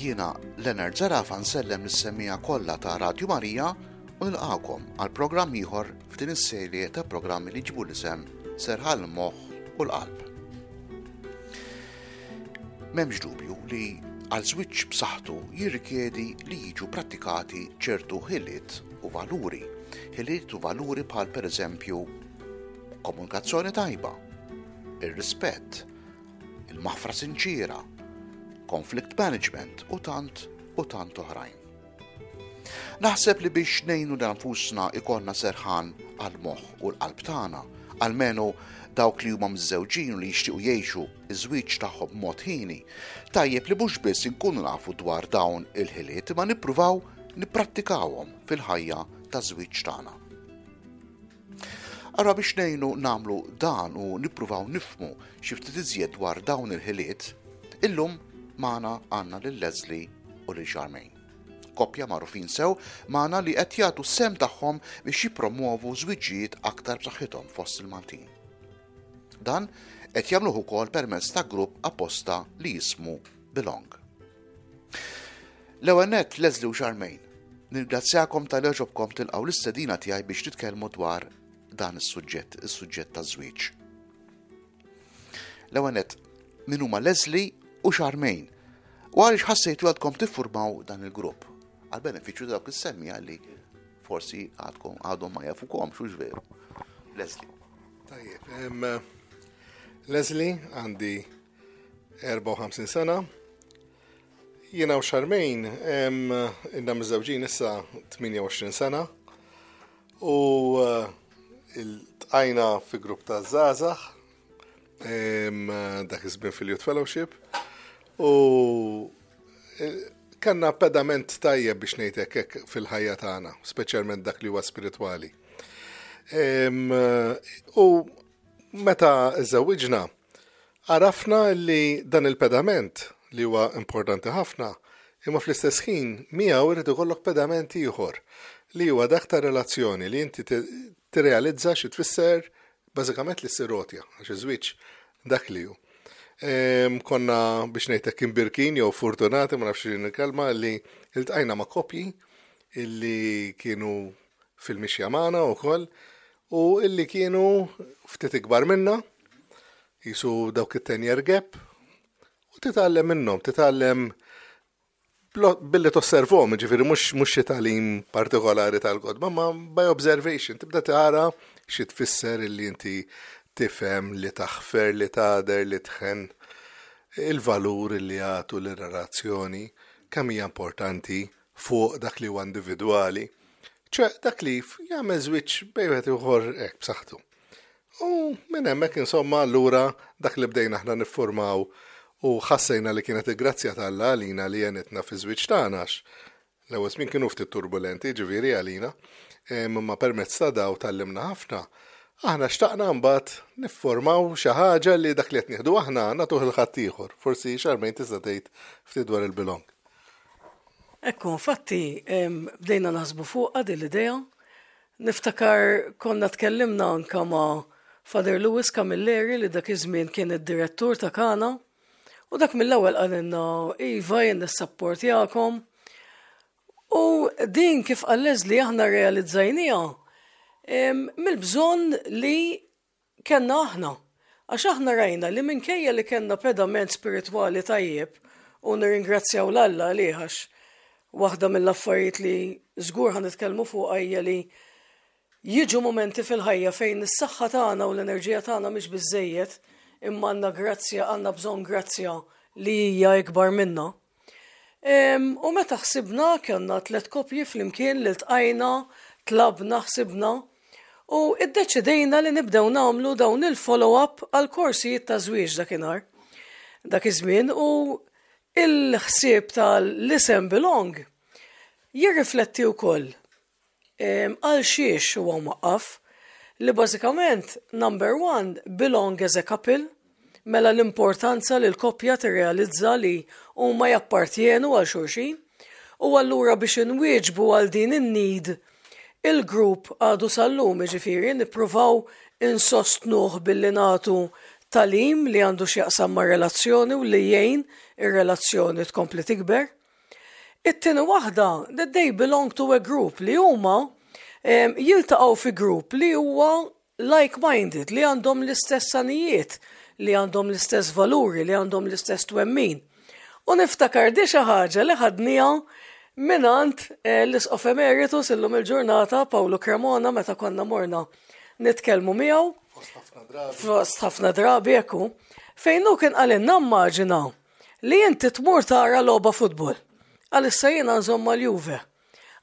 jiena Leonard Zerafa nsellem l-semmija kollha ta' Radju Marija u nilqakom għal programm ieħor f'din is-serje ta' programmi li ġibu l-isem Serħan il-moħħ u l-qalb. M'hemmx dubju li għal żwiġġ b'saħħtu jirrikjedi li jiġu prattikati ċertu ħiliet u valuri. Ħiliet u valuri bħal pereżempju komunikazzjoni tajba, ir-rispett, il-maħfra sinċira, conflict management u tant oħrajn. Naħseb li biex ngħinu nfusna ikonna serħan għall-moħħ u l-qalb tagħna, għalmenu dawk li huma miż-żewġin li jixtiequ jgħixu iż-żwieġ tagħhom b'mod ħieni, tajjeb li mhux biss inkunu nafu dwar dawn il-ħiliet imma nippruvaw nipprattikawhom fil-ħajja taż-żwieġ tagħna. Ara biex ngħinu nagħmlu dan u nippruvaw nifhmu xi ftit iżjed dwar dawn il-ħiliet, illum Mana għandna lil Leslie u lil Charmaine. Koppja magħrufin sew magħna li qed jagħtu s-sehem tagħhom biex jippromuovu żwieġijiet aktar b'saħħithom fost il-Maltin. Dan qed jagħmluh ukoll permezz ta' grupp apposta li jismu BeLonG. L-ewwel nett Leslie u Charmaine, nirgrazzjakom tal ġobkom tilqgħu l-istedina tiegħi biex titkellmu dwar dan is-suġġett, is-suġġett taż-żwieġ. L-ewwel nett min huma Leslie u Charmaine. U għaliex ħassejtu għadkom tiffurmaw dan il-grupp. Għal-benefiċċju ta' dawk is-semmi għalli forsi għadhom ma jafukhomx x'hux veru. Leslie. Tajjeb, Leslie għandi 54 sena. Jiena u Charmaine inna miż-żewġin issa 28 sena. U iltqajna fi grupp ta' żgħażagħ dak iż-żmien fil-Youth Fellowship. U kanna pedament tajjeb biex ngħidlek hekk fil-ħajja tagħna, speċjalment dak li huwa spiritwali. U meta żewwiġna għarafna li dan il-pedament li huwa importanti ħafna, imma fl-istess ħin miegħu irid ikollok pedament ieħor li huwa dak ta' relazzjoni li inti tirrealizza xi tfisser bażikament li sirotja għax iż-żwieġ dak li hu. Konna biex ngħidlek kien birkin jew fortunati ma nafx il-kelma li iltqajna ma' koppji illi kienu fil-mixja magħna wkoll u illi kienu ftit ikbar minna jisu dawk it-tenjer gap u titgħallem minnhom, titgħallem billi tosservhom, jiġifieri mhux xi tagħlim partikolari tal-qodma, ma by observation tibda tara xi tfisser illi inti tifhem li taħfer li tgħader li tħen il-valur li jagħtu lir-relazzjoni kemm hija importanti fuq dak li huwa individwali. Ċeq dak li jagħmel żwieġ bejn wieħed ieħor hekk b'saħħtu. U minn hemmhekk insomma allura dak li bdejna aħna niffurmaw u ħassejna li kienet il-grazzja tagħha għalina li għenitna fi żwieġ tagħna għax l-ewwel żmien kienu ftit turbulenti ġifieri għalina, imma permezz ta' daw tgħallimna ħafna. Aħna xtaqna mbagħad niffurmaw xi ħaġa li dak li qed nieħdu aħna nagħtuh lil ħadd ieħor. Forsi Charmaine tista' tgħid ftit dwar il-BeLonG. Ekku infatti bdejna naħsbu fuqha din l-idea. Niftakar konna tkellimna anke ma' Father Lewis Camilleri li dak iż-żmien kien id-direttur ta' Kana u dak mill-ewwel qalilna iva jien nissapportjakom. U din kif qal Leslie aħna rrealizzajniha mill-bżonn li kellna aħna, għax aħna rajna li minkejja li kellna pedament spiritwali tajjeb u nirringrazzjaw l-Alla għalih għax waħda mill-affarijiet li żgur ħa nitkellmu fuqha hija li jiġu mumenti fil-ħajja fejn is-saħħa tagħna u l-enerġija tagħna mhix biżżejjed imma għandna bżonn grazzja li hija ikbar minnha. U meta ħsibna kellna tliet koppji flimkien li ltqajna, tlabna, ħsibna. U iddeċidejna li nibdew nagħmlu dawn il-follow-up għal korsijiet ta' żwieġ dakinhar. Dak iż-żmien u il-ħsieb tal-isem BeLonG jirrifletti wkoll għal xiex huwa mwaqqaf li bażikament number 1 BeLonG as a couple mela l-importanza li l-koppja tirrealizza li huma jappartjenu għal xulxin u allura biex inwieġbu għal din in-need il-grupp għadu sal-lum ġifieri nippruvaw insostnuh billi nagħtu tagħlim li għandu x'jaqsam ma' relazzjoni u li jgħin ir-relazzjoni tkompli tikber. It-tieni waħda, that they belong to a group li huma jiltaqgħu fi group li huwa like-minded, li għandhom l-istess sanijiet, li għandhom l-istess valuri, li għandhom l-istess twemmin. U niftakar di xi ħaġa li ħadniha minant l-Isqof Emeritus illum il-ġurnata Paolo Kramona meta konna morna nitkellmu miegħu. Fost ħafna drabi eku. Fejnu kien għalinna mmaġina li inti tmur tara logħba futbol. Għalissa jiena nżomm mal-Juve.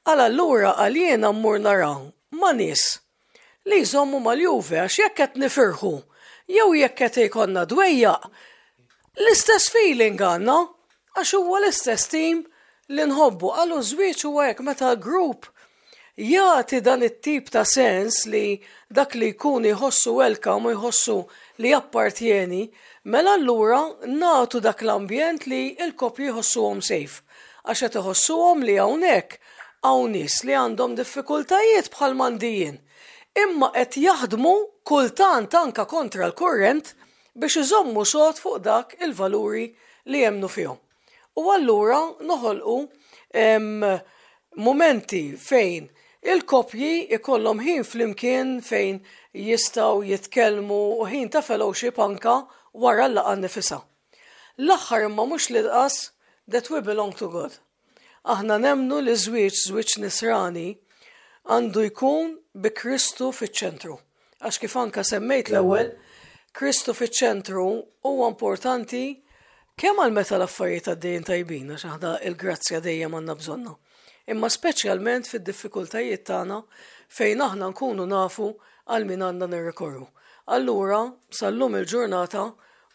Għal allura għal jiena mmur nara ma' nies li jżommu mal-Juve għax jekk qed nifirħu jew jekk qed ikonna dwejjaq l-istess feeling għandna għax huwa l-istess tim l-inħobbu għallu żwieġ huwa hekk meta group jagħti dan it-tip ta' sens li dak li jkun jħossu welcome u jħossu li appartieni, mela allura nagħtu dak l-ambjent li l-koppji jħossuhom sejf. Għax qed iħossuhom li hawnhekk hawn nies li għandhom diffikultajiet bħal m'għandijin. Imma qed jaħdmu kultant anke kontra l-kurrent biex iżommu sod fuq dak il-valuri li jemmnu fihom. U allura noħolqu momenti fejn il-koppji ikollhom ħin flimkien fejn jistgħu jitkellmu u ħin ta' fellowship anka wara l-laqgħa nnifisha. L-aħħar imma mhux l-inqas that we belong to God. Aħna nemmnu li żwieġ nisrani għandu jkun bi Kristu fiċ-ċentru. Għax kif anka semmejt l-ewwel, Kristu fiċ-ċentru huwa importanti kemm għal meta l-affarijiet għaddejjin tajbin għax aħna l-grazzja dejjem għandna bżonna. Imma speċjalment fid-diffikultajiet tagħna fejn aħna nkunu nafu għal min għandna nirrikorru. Allura sal-lum il-ġurnata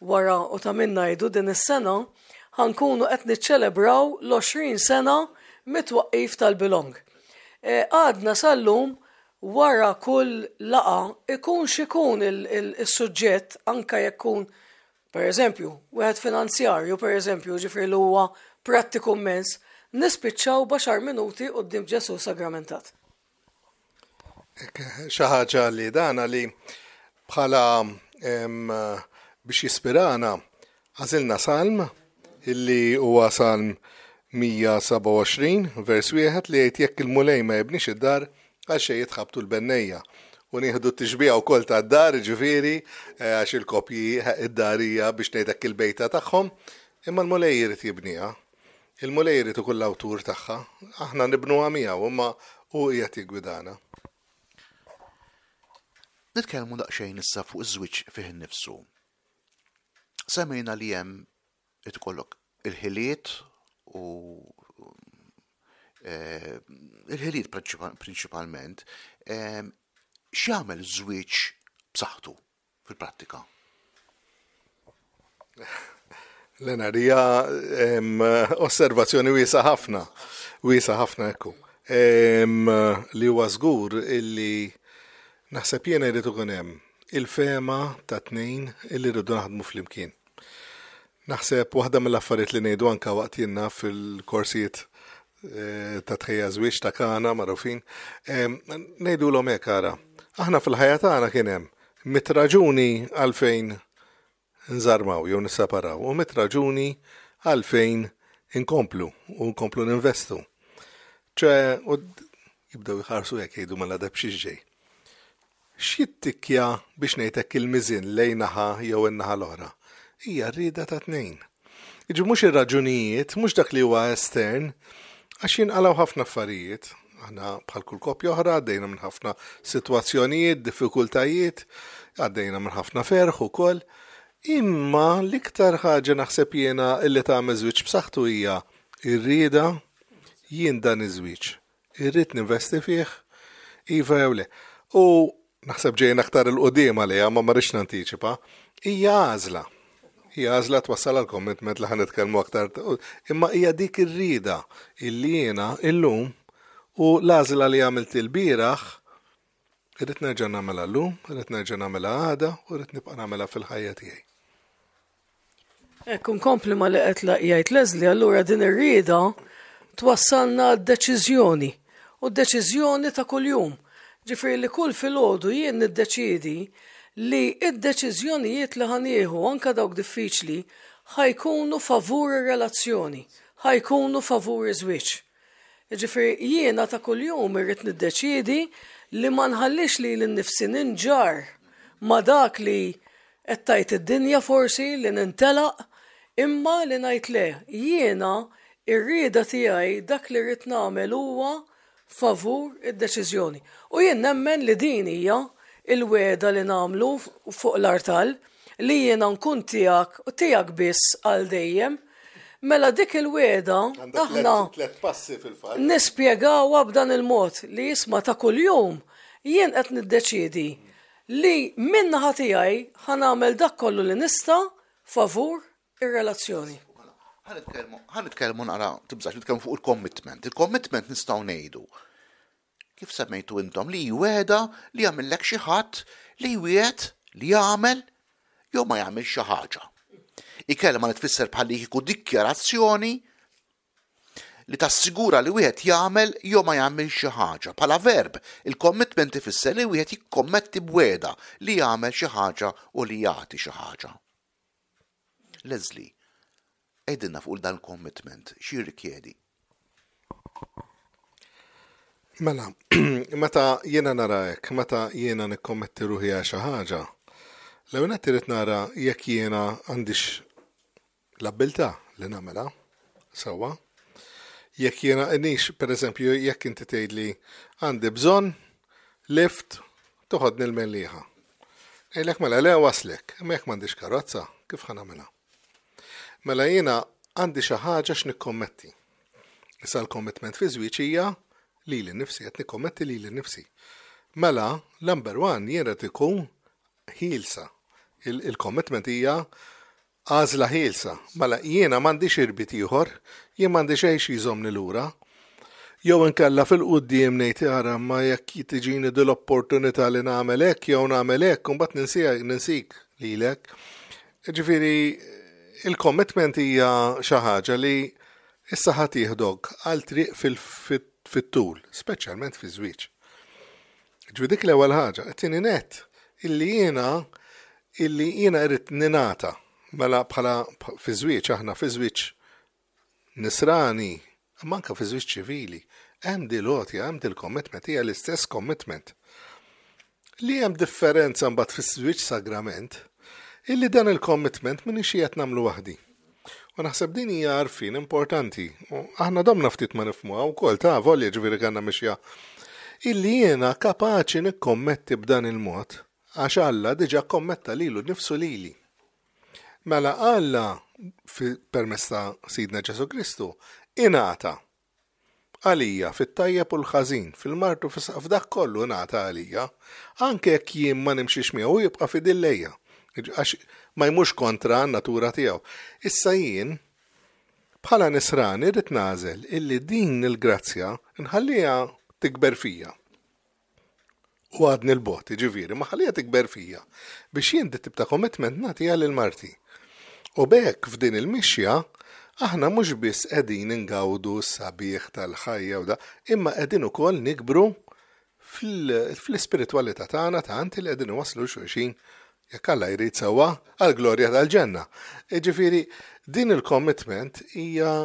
wara u ta' min ngħidu din is-sena ħankunu qed niċċelebraw l-20 sena mit-twaqqif tal-BeLonG. Għadna sal-lum wara kull laqgħa ikun x'ikun il-suġġett anke jekk ikun pereżempju wieħed finanzjarju pereżempju ġifieri li huwa prattiku immens nispiċċaw baxar minuti quddiem Ġesù sagramentat. Xi ħaġa li dana li bħala biex jispirana għażilna salm illi huwa salm 127 vers 1 li jgħid jekk il-mulej ma jibnix id-dar għal xejn jitħabtu l-bennejja. U nieħdu t-tixbija wkoll tad-dar ġifieri għax il-kopji id-darija biex ngħidlek il-bejta tagħhom, imma l-mulej jrid jibniha. Il-mulej jrid ukoll l-awtur tagħha, aħna nibnuha miegħu imma hu qiegħed jiggwidana. Nitkellmu daqsxejn issa fuq iż-żwieġ fih innifsu. Semmejna li hemm itkollok il-ħiliet u il-ħiliet prinċipalment x'jagħmel żwieġ b'saħħtu fil-prattika. Leonard, hija osservazzjoni wiesa' ħafna ekku. Li huwa żgur illi naħseb jiena jrid ikun hemm il-fehma ta' tnejn illi rridu naħdmu flimkien. Naħseb waħda mill-affarijiet li ngħidu anke waqt jiena fil-korsijiet ta' tħejja żwieġ ta' Kana magħrufin, ngħidulhom hekk ara. Aħna fil-ħajja tagħna kien hemm mit-raġuni għalfejn nżarmaw jew nisseparaw u mit-raġuni għalfejn inkomplu u nkomplu ninvestu. Ċe jibdew jħarsu hekk jgħidu mela dab xi ġej. X'jittikkja biex ngħidlek il-miżin lejn naħa jew in-naħa l-oħra. Hija rrieda ta' tnejn. Jiġu mhux ir-raġunijiet, mhux dak li huwa estern, għax jinqalgħu ħafna affarijiet, aħna bħal kull koppja oħra għaddejna minn ħafna sitwazzjonijiet, diffikultajiet, għaddejna minn ħafna ferħ ukoll, imma l-iktar ħaġa naħseb jiena illi tagħmel żwieġ b'saħħtu hija rrieda jien dan iż-żwieġ. Irrid ninvesti fih iva jew le. U naħseb ġejna aktar il-qudiem għalija ma marrix nantiċipa, hija għażla. Hija għażla twassal għall-commitment li ħanitkellmu aktar imma hija dik ir-rieda illi jiena illum u l-għażla li għamilt il-bieraħ irrid nerġa' nagħmelha llum, irrid nerġa' nagħmelha għada u rrid nibqa' nagħmelha fil-ħajja tiegħi. Hekk inkompli ma li qed jgħid Leslie, allura din ir-rieda twassalna d-deċiżjoni u d-deċiżjoni ta' kuljum. Ġifieri li kull filgħodu jien niddeċiedi li id-deċiżjonijiet li ħanieħu anke dawk diffiċli ħajkunu favur ir-relazzjoni, ħajkunu favur iż-żwieġ. Ġifieri jiena ta' kuljum irrid niddeċiedi li ma nħallix li l-nifsi ninġar ma dak li qed tgħid id-dinja forsi li nintelaq imma li ngħid le jiena ir-rieda tiegħi dak li rrid nagħmel huwa favur id-deċiżjoni. U jien nemmen li din hija il-weda li nagħmlu fuq l-artal li jiena nkun tiegħek u tiegħek biss għal dejjem. Mela dik il-weda aħna nispjegawha b'dan il-mod li jisma' ta' kuljum jien qed niddeċiedi li min-naħa tiegħi ħa nagħmel dak kollu li nista' favur ir-relazzjoni. Ħanitkellmu nara tibżax nitkellmu fuq il-commitment. Il-commitment nistgħu ngħidu. Kif semmejtu intom li weda li jagħmellek xi ħadd li wied li jagħmel jew ma jagħmilx xi ħaġa. Ikelma li tfisser bħalli kieku dikjarazzjoni li tassigura li wieħed jagħmel jew ma jagħmilx xi ħaġa. Bħala verb, il-commitment ifisser li wieħed jikkommetti b'wieda li jagħmel xi ħaġa u li jagħti xi ħaġa. Leslie, qegħdinna fuq dan il-commitment xi jirrikjedi. Mela, meta jiena nara hekk, meta jiena nikkommetti ruħi għal xi ħaġa, l-ewwel qed nara jekk jiena għandix l-abilità li nagħmilha sewwa. Jekk jiena għandix, pereżempju, jekk inti tgħidli għandi bżonn lift toħodni l-melliħa. Ngħidlek mela le waslek, imma jekk m'għandix karozza, kif ħa nagħmilha? Mela jiena għandi xi ħaġa x'nikkommetti. Issa l-commitment fi żwieġ hija lili nnifsi, qed nikkommetti lili nnifsi. Mela number 1 jiena tkun ħielsa. Il-commitment hija għażla ħielsa. Mela jiena m'għandix irbit ieħor, jien m'għandix xejn jżommni lura. Jew inkella fil-quddiem ngħid ara ma jekk tiġini din l-opportunità li nagħmel hekk jew nagħmel hekk u mbagħad ninsik lilek. Jiġifieri il-commitment hija xi ħaġa li issa ħadd jieħdok għal triq fit-tul, speċjalment fiż-żwieġ. Ġifieri dik l-ewwel ħaġa, it-tieni nett illi jiena irrid ninata. Mela bħala fi żwieġ aħna fi żwieġ nisrani, imma anke fi żwieġ ċivili, hemm dil-għotja, hemm dil-commitment hija l-istess commitment. Li hemm differenza mbagħad fi żwieġ sagrament, illi dan il-commitment m'inhiex qed nagħmlu waħdi. U naħseb din hija għarfien importanti. Aħna domna ftit ma nifhmuha wkoll ta' volja ġifieri għandna mixja. Illi jiena kapaċi nikkommetti b'dan il-mod għax Alla diġà kommetta lilu nnifsu lili. Mela Alla permezz ta' Sidna Ġesu Kristu ingħata għalija fit-tajjeb u l-ħażin, fil-martu f'dak kollu ingħata għalija, anke jekk jien ma nimxiex miegħu jibqa' fidillejja għax ma jmux kontra n-natura tiegħu. Issa jien bħala nisrani rrid nagħżel illi din il-grazzja nħallija tikber fija. U għadni l-bot, ġifieri, ma ħallija tikber fija biex jien dit ta' commitment nagħtiha lill-Marti. U b'hekk f'din il-mixja aħna mhux biss qegħdin ingawdu s-sabiħ tal-ħajja u da, imma qegħdin ukoll nikbru fl-ispiritwalità tagħna ta' anti li qegħdin waslu xulxin jekk Alla jrid sewwa għall-glorja tal-ġenna. Ġifieri, din il-commitment hija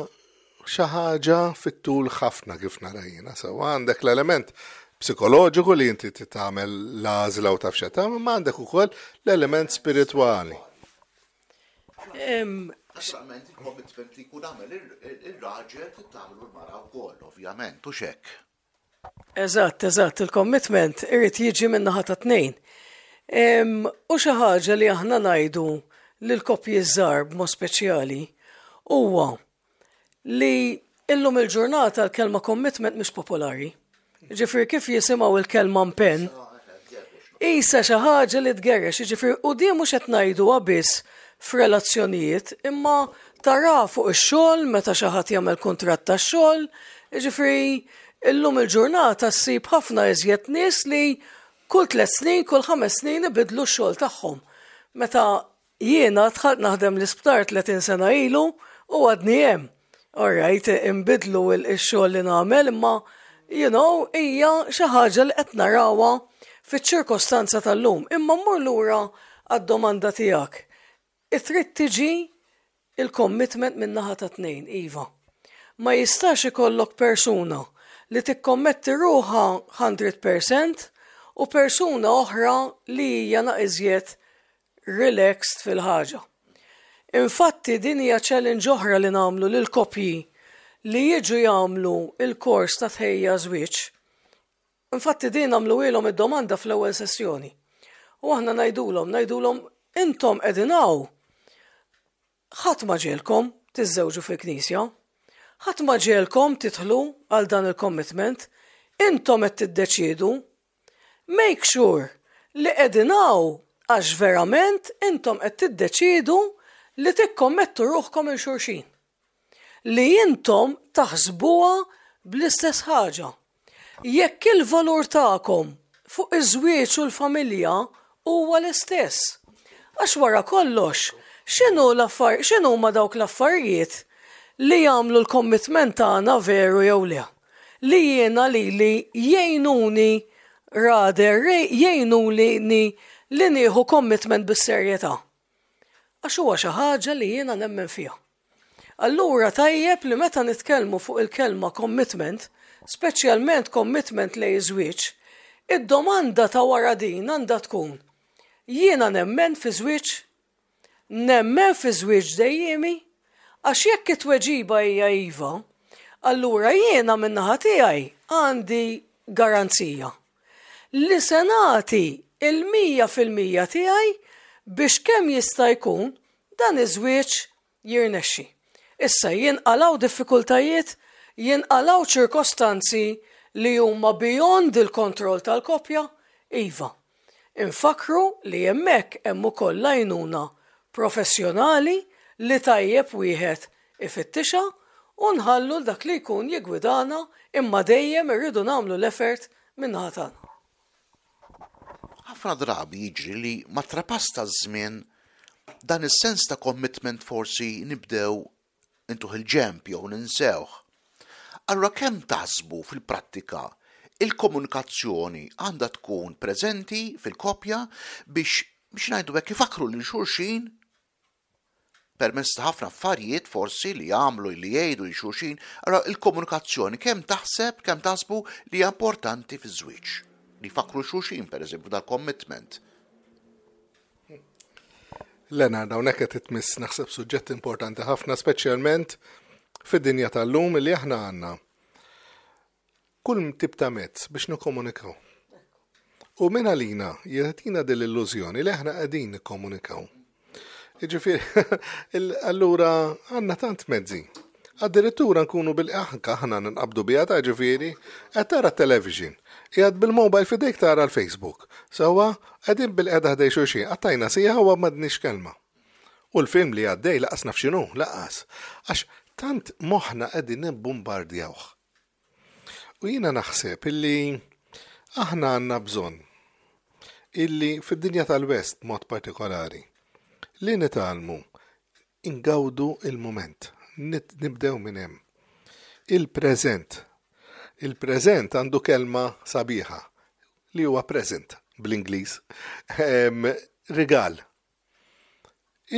xi ħaġa fit-tul ħafna kif nara jiena sewwa għandek l-element psikoloġiku li inti tagħmel l-għażla u taf x'tagħmel, imma għandek ukoll l-element spiritwali. Naturalment il-commitment li jkun għamel ir-raġel tagħmlu l-mara wkoll, ovvjament, u x'hekk. Eżatt, il-commitment irid jiġi min-naħa ta' tnejn. U xi ħaġa li aħna ngħidu lill-koppji żgħar b'mod speċjali huwa li illum il-ġurnata l-kelma commitment mhix popolari. Ġifieri kif jisimgħu il-kelma mpen, isa xi ħaġa li tgerrex, jiġifieri u din mhux qed ngħiduha biss f'relazzjonijiet, imma tara fuq ix-xogħol meta xi ħadd jagħmel kuntratt tax-xogħol, jiġifieri illum il-ġurnata ssib ħafna iżjed nies li kull 3 snin, kull 5 snin ibidlu x-xogħol tagħhom. Meta jiena dħalt naħdem l-isptar 30 sena ilu u għadni hemm. Alright, imbidlu il-xogħol li nagħmel, imma hija xi ħaġa li qed narawha fiċ-ċirkostanza tal-lum. Imma mmur lura għad-domanda tiegħek. Trid tiġi il-commitment min-naħa ta' tnejn, iva. ma jistax ikollok persuna li tikkommetti ruha 100% u persuna oħra li hija naqiżjed relaxed fil-ħaġa. Infatti din hija challenge oħra li nagħmlu lil kopji li jiġu jagħmlu il-kors ta' tħejja żwieġ. Infatti din nagħmluhilhom id-domanda fl-ewwel sessjoni. U aħna ngħidulhom intom qegħdin hawn ħadd ma ġielkom tiżżewġu fil-Knisja, ħadd ma ġielkom tidħlu għal dan il-commitment, intom qed tiddeċiedu. Make sure li qegħdin hawn għax verament intom qed tiddeċiedu li tikkommettu ruħkom il xulxin. Li intom taħsbuha bl-istess ħaġa. Jekk il-valur tagħkom fuq iż-żwieġ u l-familja huwa l-istess. Għax wara kollox, x'inhu ma dawk l-affarijiet li jagħmlu l-commitment tagħna veru jew le. Li jiena lili jgħinuni rader jgħinuni li nieħu commitment bis-serjetà. Għax huwa xi ħaġa li jiena nemmen fiha. Allura tajjeb li meta nitkellmu fuq il-kelma commitment, speċjalment commitment lejn żwieġ, id-domanda ta' wara din għandha tkun jiena nemmen fi żwieġ, nemmen fi żwieġ dejjemi, għax jekk it-tweġiba hija iva, allura jiena min-naħa tiegħi għandi garanzija li se nagħti il-100% tiegħi biex kemm jista' jkun dan iż-żwieġ jirnexxi. Issa jinqalgħu diffikultajiet, jinqalgħu ċirkostanzi li huma beyond il-kontroll tal-koppja iva. Infakru li hemmhekk hemm ukoll għajnuna professjonali li tajjeb wieħed ifittixha u nħallu dak li jkun jigwidana imma dejjem irridu nagħmlu l-effert min-naħa tagħna. Ħafna drabi jiġri li ma trapasta żmien dan is-sens ta' commitment forsi nibdew intuħ il-ġemp jew ninsewh. Allura kemm taħsbu fil-prattika il-komunikazzjoni għandha tkun preżenti fil-koppja biex ngħidu hekk ifakru lil xulxin permezz ta' ħafna affarijiet forsi li jagħmlu li jgħidu lil xulxin, allura il-komunikazzjoni kemm taħsbu li hija importanti fiż-żwieġ. Li fakru xuxin, per eżempju, dal-commitment. Leonard, hawnhekk qed titmiss naħseb suġġett importanti ħafna, speċjalment fid-dinja tal-lum li aħna għandna. Kull tip ta' mezz biex nikkomunikaw. U minn għalina jagħtina din l-illużjoni li aħna qegħdin nikkomunikaw. Jiġifieri allura għandna tant mezzi. Addirittura nkunu bil-qaħka aħna nqabdu biha ta' ġifieri qed tara television. Jgħad bil-mobile fidejk tara l-Facebook. Sewwa qegħdin bil-qeda ħdej xulxin qattajna sija huwa m'għadniex kelma. U l-film li għaddej laqas naf x'inhu laqas għax tant moħħna qegħdin nibbombardjawh. U jiena naħseb illi aħna għandna bżonn illi fid-dinja tal-West mod partikolari li nitgħallmu ingawdu il-mument. Nibdew minn hemm. Il-preżent. Il-preżent għandu kelma sabiħa li huwa present bl-Ingliż. Rigal.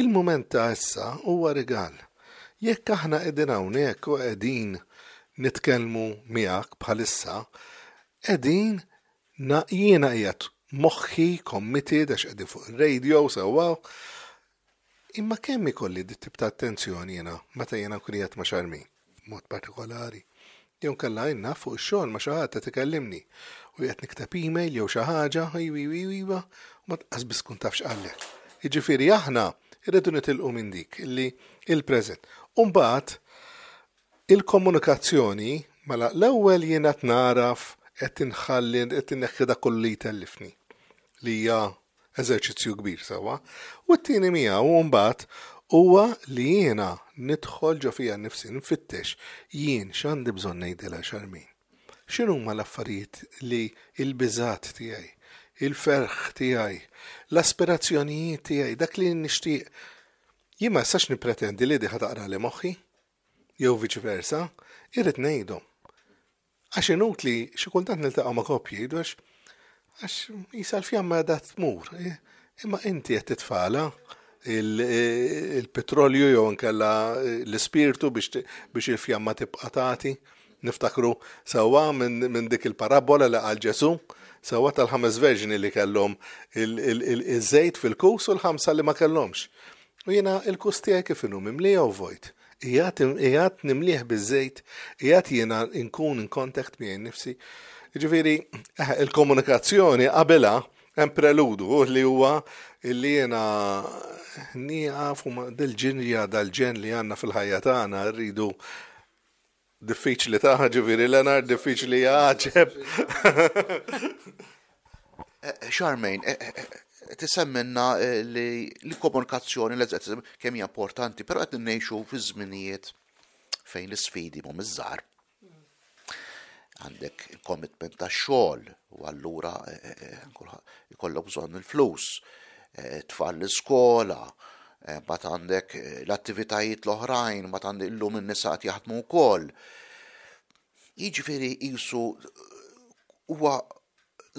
Il-mument ta' issa huwa rigal. Jekk aħna qegħdin hawnhekk u qegħdin nitkellmu miegħek bħalissa, qegħdin jiena qiegħed moħħi committed għax qegħdin fuq ir-radio sewwa. Imma kemm ikolli dit tip ta' attenzjoni jiena meta jiena kunijat ma' Charmaine b'mod partikolari. Jew kellha għajna fuq ix-xogħol ma' xi ħadd qed ikellimni u qed niktab email jew xi ħaġa iwa u ma tqas biss kun taf x'qallek. Jiġifieri aħna irridu nitilqu minn dik illi il-preżent. U mbagħad il-komunikazzjoni mela l-ewwel jiena tnaraf qed inħalli qed inneħħi dak kollu li jtellifni li hija eżerċizzju kbir sewwa, u t-tieni miegħu mbagħad huwa li jiena nidħol ġo fiha nnifsi nfittex jien x'għandi bżonn ngħidilha Charmaine. X'inhuma l-affarijiet li l-biżgħat tiegħi, il-ferħ tiegħi, l-aspirazzjonijiet tiegħi, dak li nixtieq. Jien ma nistax nippretendi li dik ħataqra li moħħi, jew viċversa, irrid ngħidhom. Għax inutli xi kultant niltaqgħu ma' koppji jgħidux għax jisal fjamma għadat mur, imma inti għed titfala, il-petrolju jew nkella l-ispirtu biex il-fjamma tibqa' tagħti. Niftakru sewwa minn dik il-parabola li qal Ġesù sewwa tal-ħames verġini li kellhom iż-żejt fil-kus u l-ħamsa li ma kellhomx. U jiena il-kus tiegħi kif inhu mimlija u vojt. Ijat nimliħ bizzejt, ijat jena nkun in-kontakt miħi nifsi. Ġifiri, il-komunikazzjoni qabela hemm preludu li huwa li jena niqafu dil-ġinja dal-ġen li għandna fil-ħajja tagħna rridu diffiċli taħ, ġifiri Leonard diffiċli jaġeb. Charmaine, tisemmenna li l-komunikazzjoni l-eżgħet kemm hija importanti, però qed ngħixu fi żminijiet fejn l-isfidi mhum iż-żgħar. Għandek il-commitment tax-xogħol u allura jkollok bżonn il-flus, tfal l-iskola, mbagħad għandek l-attivitajiet l-oħrajn, mbagħad għandek illum in-nisa qed jaħdmu wkoll. Jiġifieri qisu huwa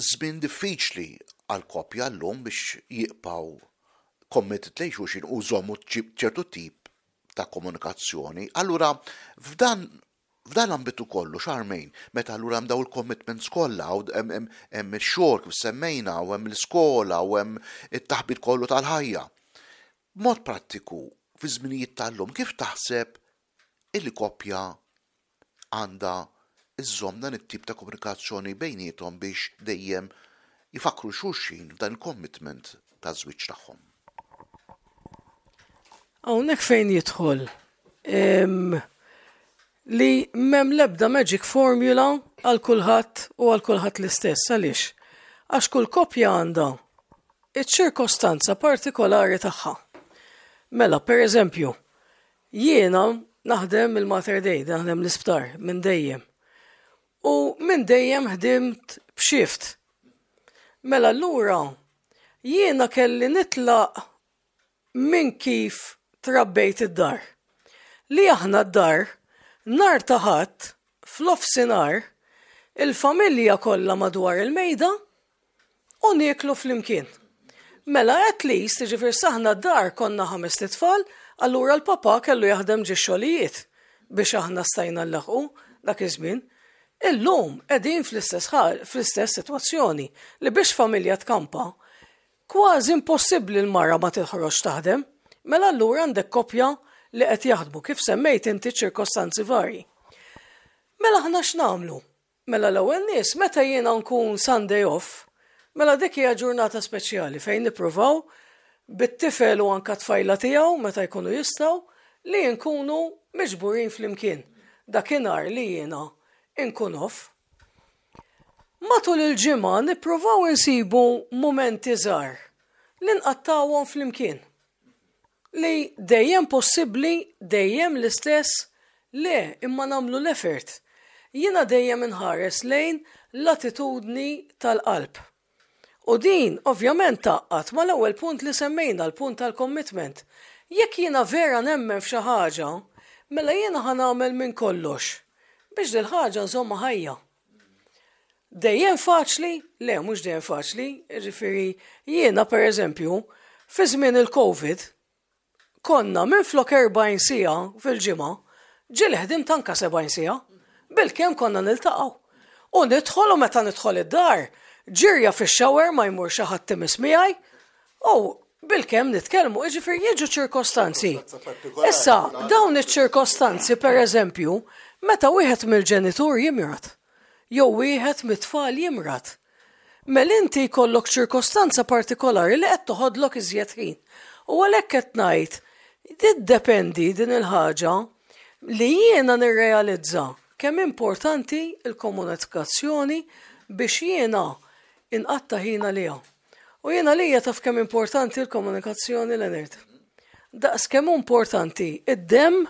żmien diffiċli għal-kopja l-lum biex jiqpaw kommittit lejxu xin u zomu ċertu tip ta' komunikazzjoni. Allura, f'dan ambitu kollu, Charmaine, meta allura hemm daw il-commitments kollha, hemm il-xogħol kif semmejna, u hemm l-iskola, u hemm it-taħbit kollu tal-ħajja. B'mod prattiku, fi żminijiet tal-lum, kif taħseb il-kopja għandha iżżomm dan it-tip ta' komunikazzjoni bejnietom biex dejjem jifakru xulxin dan il-commitment ta' żwieġ tagħhom. Hawnhekk fejn jidħol li m'hemm l-ebda magic formula għal kulħadd u għal kulħadd l-istess għaliex għax kull koppja għandha iċ-ċirkostanza partikolari tagħha. Mela pereżempju jiena naħdem il-Mater Dei, naħdem l-isptar minn dejjem. U minn dejjem ħdimt b'xift. Mela l-lura, jiena kelli nitlaq minn kif trabbejt id-dar. Li aħna d-dar, nar taħat, fl-ofsinar, il-familja kollha madwar il-mejda, u nieklu fl-imkien. Mela at least, ġifir saħna d-dar konna 5 tfal, allura l-papa kellu jaħdem ġixxolijiet biex aħna stajna nlaħqu dak iż-żmien. Illum qegħdin fl-istess sitwazzjoni li biex familja tkampa kważi impossibbli l-mara ma tilħroġ taħdem, mela allura għandek koppja li qed jaħdmu kif semmejt inti ċirkostanzi varji. Mela aħna x'nagħmlu? Mela l-ewwel nies meta jiena nkun Sunday off, mela dik hija ġurnata speċjali fejn nippruvaw bit-tifel u anke tfajla tiegħu meta jkunu jistgħu li nkunu miġburin flimkien dakinhar li jiena inkun off. Matul il-ġimgħa nippruvaw insibu mumenti żgħar li nqattawhom flimkien. Li dejjem possibbli, dejjem l-istess, le imma nagħmlu l-effort. Jiena dejjem inħares lejn l-attitudni tal-qalb. U din ovvjament taqqat ma l-ewwel punt li semmejna l-punt tal-commitment. Jekk jiena vera nemmen f'xi ħaġa, mela jiena ħa nagħmel minn kollox biex dil-ħaġa nżomma ħajja. Dejjem faċli? Le, mhux dejjem faċli, jiġifieri jiena pereżempju fi żmien il-COVID konna minflok 40 siegħa fil-ġimgħa ġieli ħdimt anke 70 siegħa bilkemm konna niltaqgħu. U nidħol u meta nidħol id-dar ġirja fix-xawer ma jmur xi ħadd timis miegħi u bilkemm nitkellmu jiġifieri jiġu ċirkostanzi. Issa dawn iċ-ċirkostanzi pereżempju meta wieħed mill-ġenitur jimrat, jew wieħed mit-tfal jimrat. Mela inti jkollok ċirkostanza partikolari li qed toħodlok iżjed ħin. U għalhekk qed ngħid, tiddependi din il-ħaġa li jiena nirrealizza kemm importanti il-komunikazzjoni biex jiena inqatta' ħin għaliha. U jiena lija taf kemm importanti il-komunikazzjoni Leonard. Daqs kemm importanti id-demm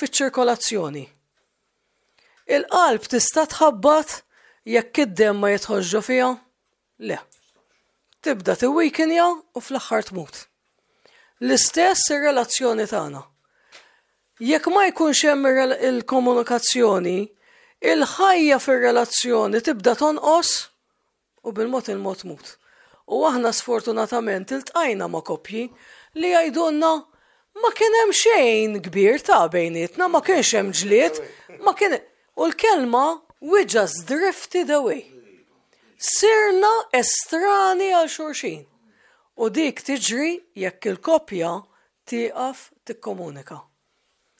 fiċ-ċirkolazzjoni. Il-qalb tista' tħabbat jekk id-demm ma jidħolx ġo fiha? Le. Tibda tiwikinja u fl-aħħar tmut. L-istess ir-relazzjoni tagħna. Jekk ma jkunx hemm il-komunikazzjoni, il-ħajja fir-relazzjoni tibda tonqos u bil-mod tmut. U aħna sfortunatament iltqajna ma' koppji li jgħidulna ma kien hemm xejn kbir ta' bejnietna, ma kienx hemm ġlied, ma kien u l-kelma we just drifted away. Sirna estrani għal xulxin. U dik tiġri jekk il-kopja tieqaf tikkomunika.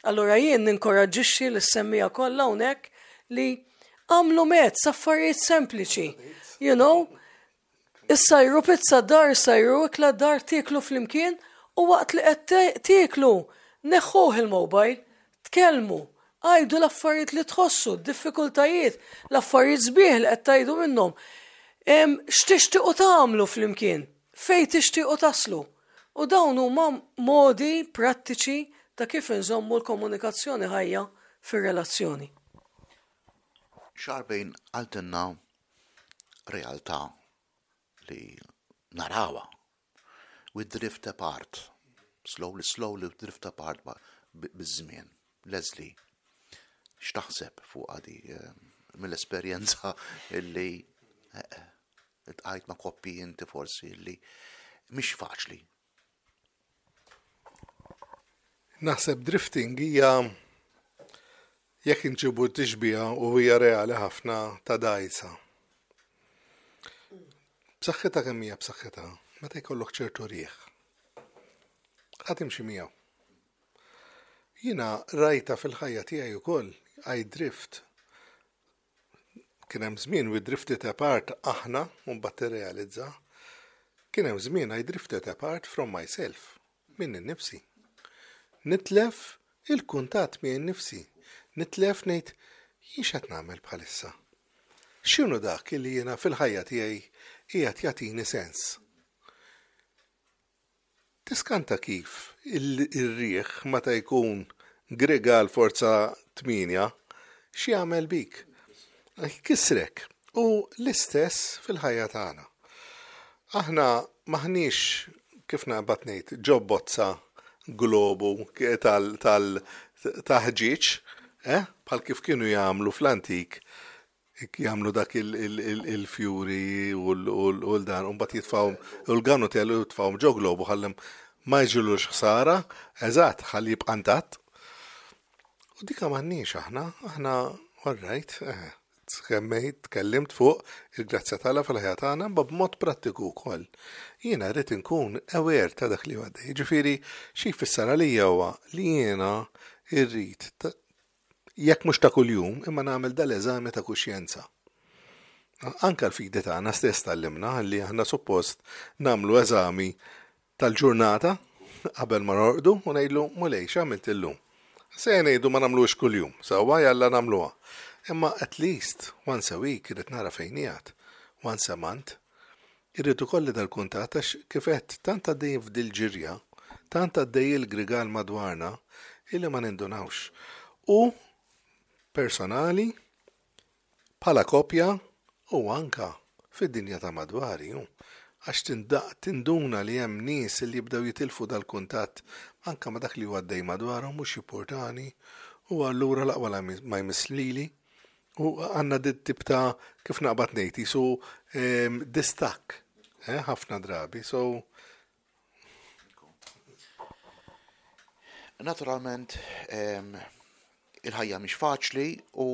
Allura jien ninkoraġġixxi l-semmija kollha hawnhekk li għamlu mezz affarijiet sempliċi. You know, is-sajru pizza dar, sajru ikla dar tieklu flimkien u waqt li qed tieklu neħħuh il-mobile, tkellmu, għajdu l-affarijiet li tħossu, d-diffikultajiet, l-affarijiet sbieħ li qed tgħidu minnhom. X'tixtiequ tagħmlu flimkien, fejn tixtiequ taslu. U dawn huma modi prattiċi ta' kif nżommu l-komunikazzjoni ħajja fir-relazzjoni. Charmaine għaltinna realtà li narawa. We drift apart. Slowly we drift apart biż-żmien. Leslie, x'taħseb fuq għadi mill-esperjenza li tqajt ma' koppji inti forsi li mhix faċli. Naħseb drifting hija jekk inġibu tixbija u hija reali ħafna ta' dajsa. B'saħħitha kemm hija b'saħħitha, meta jkollok ċertu rieħ. Ħadd imxi miegħu. Jiena rajta fil-ħajja tiegħi wkoll I drift. Kien hemm żmien we drifted apart aħna u mbagħad tirrealizza. Kien hemm żmien I drifted apart from myself, minn innifsi. Nitlef il-kuntat mija n-nifsi. Nitlef nejt jinxat namel bħalissa. Xinu dak li jena fil-ħajja tijaj ijat jatini sens. Tiskanta kif il-riħ meta jkun gregal forza 8 xie għamel bik. Kisrek u l-istess fil-ħajja tagħna. Aħna maħniex kif naqbad ngħid ġobbozza globu tal-taħġiċ, bħal kif kienu jagħmlu fl-antik, jagħmlu dak il-fjuri u l-dan, un bat jitfawm, u l-ganu tijal jitfawm ġo globu, ħallem ma jġilu xsara, eżat, ħalli jibqantat. U dika maħnix aħna, all right, tkellimt fuq il-grazzja tagħha fil-ħajatana b'mod prattiku wkoll. Jiena rrid inkun aware ta' dak li għaddej. Ġifieri xi jfissar għalija huwa li jiena rrid jekk mhux ta' kuljum imma nagħmel dal-eżami ta' kuxjenza. Anke l-fidi tagħna stess tallimna li aħna suppost nagħmlu eżami tal-ġurnata qabel ma norqdu u ngħidlu mulejx għamilt illum. Se ngħidu ma nagħmluhx kuljum, sewwa jalla nagħmluha. Imma at least once a week irrid nara fejnijat, once a month, irrid ukolli dal-kuntat għax kif qed tant għaddej f'dil-ġirja, tant għaddej il-grigal madwarna illi ma nindunawx. U personali bħala kopja u anka fid-dinja ta' madwari għax tinduna li hemm nies li jibdew jitilfu dal-kuntat anka ma dak li huwa għaddej madwarhom mhux importanti u allura l-aqwa ma jmisslili. U għanna d-tip ta' kif naqbad ngħid, so distak, ħafna drabi, so. Naturalment, il-ħajja mhix faċli u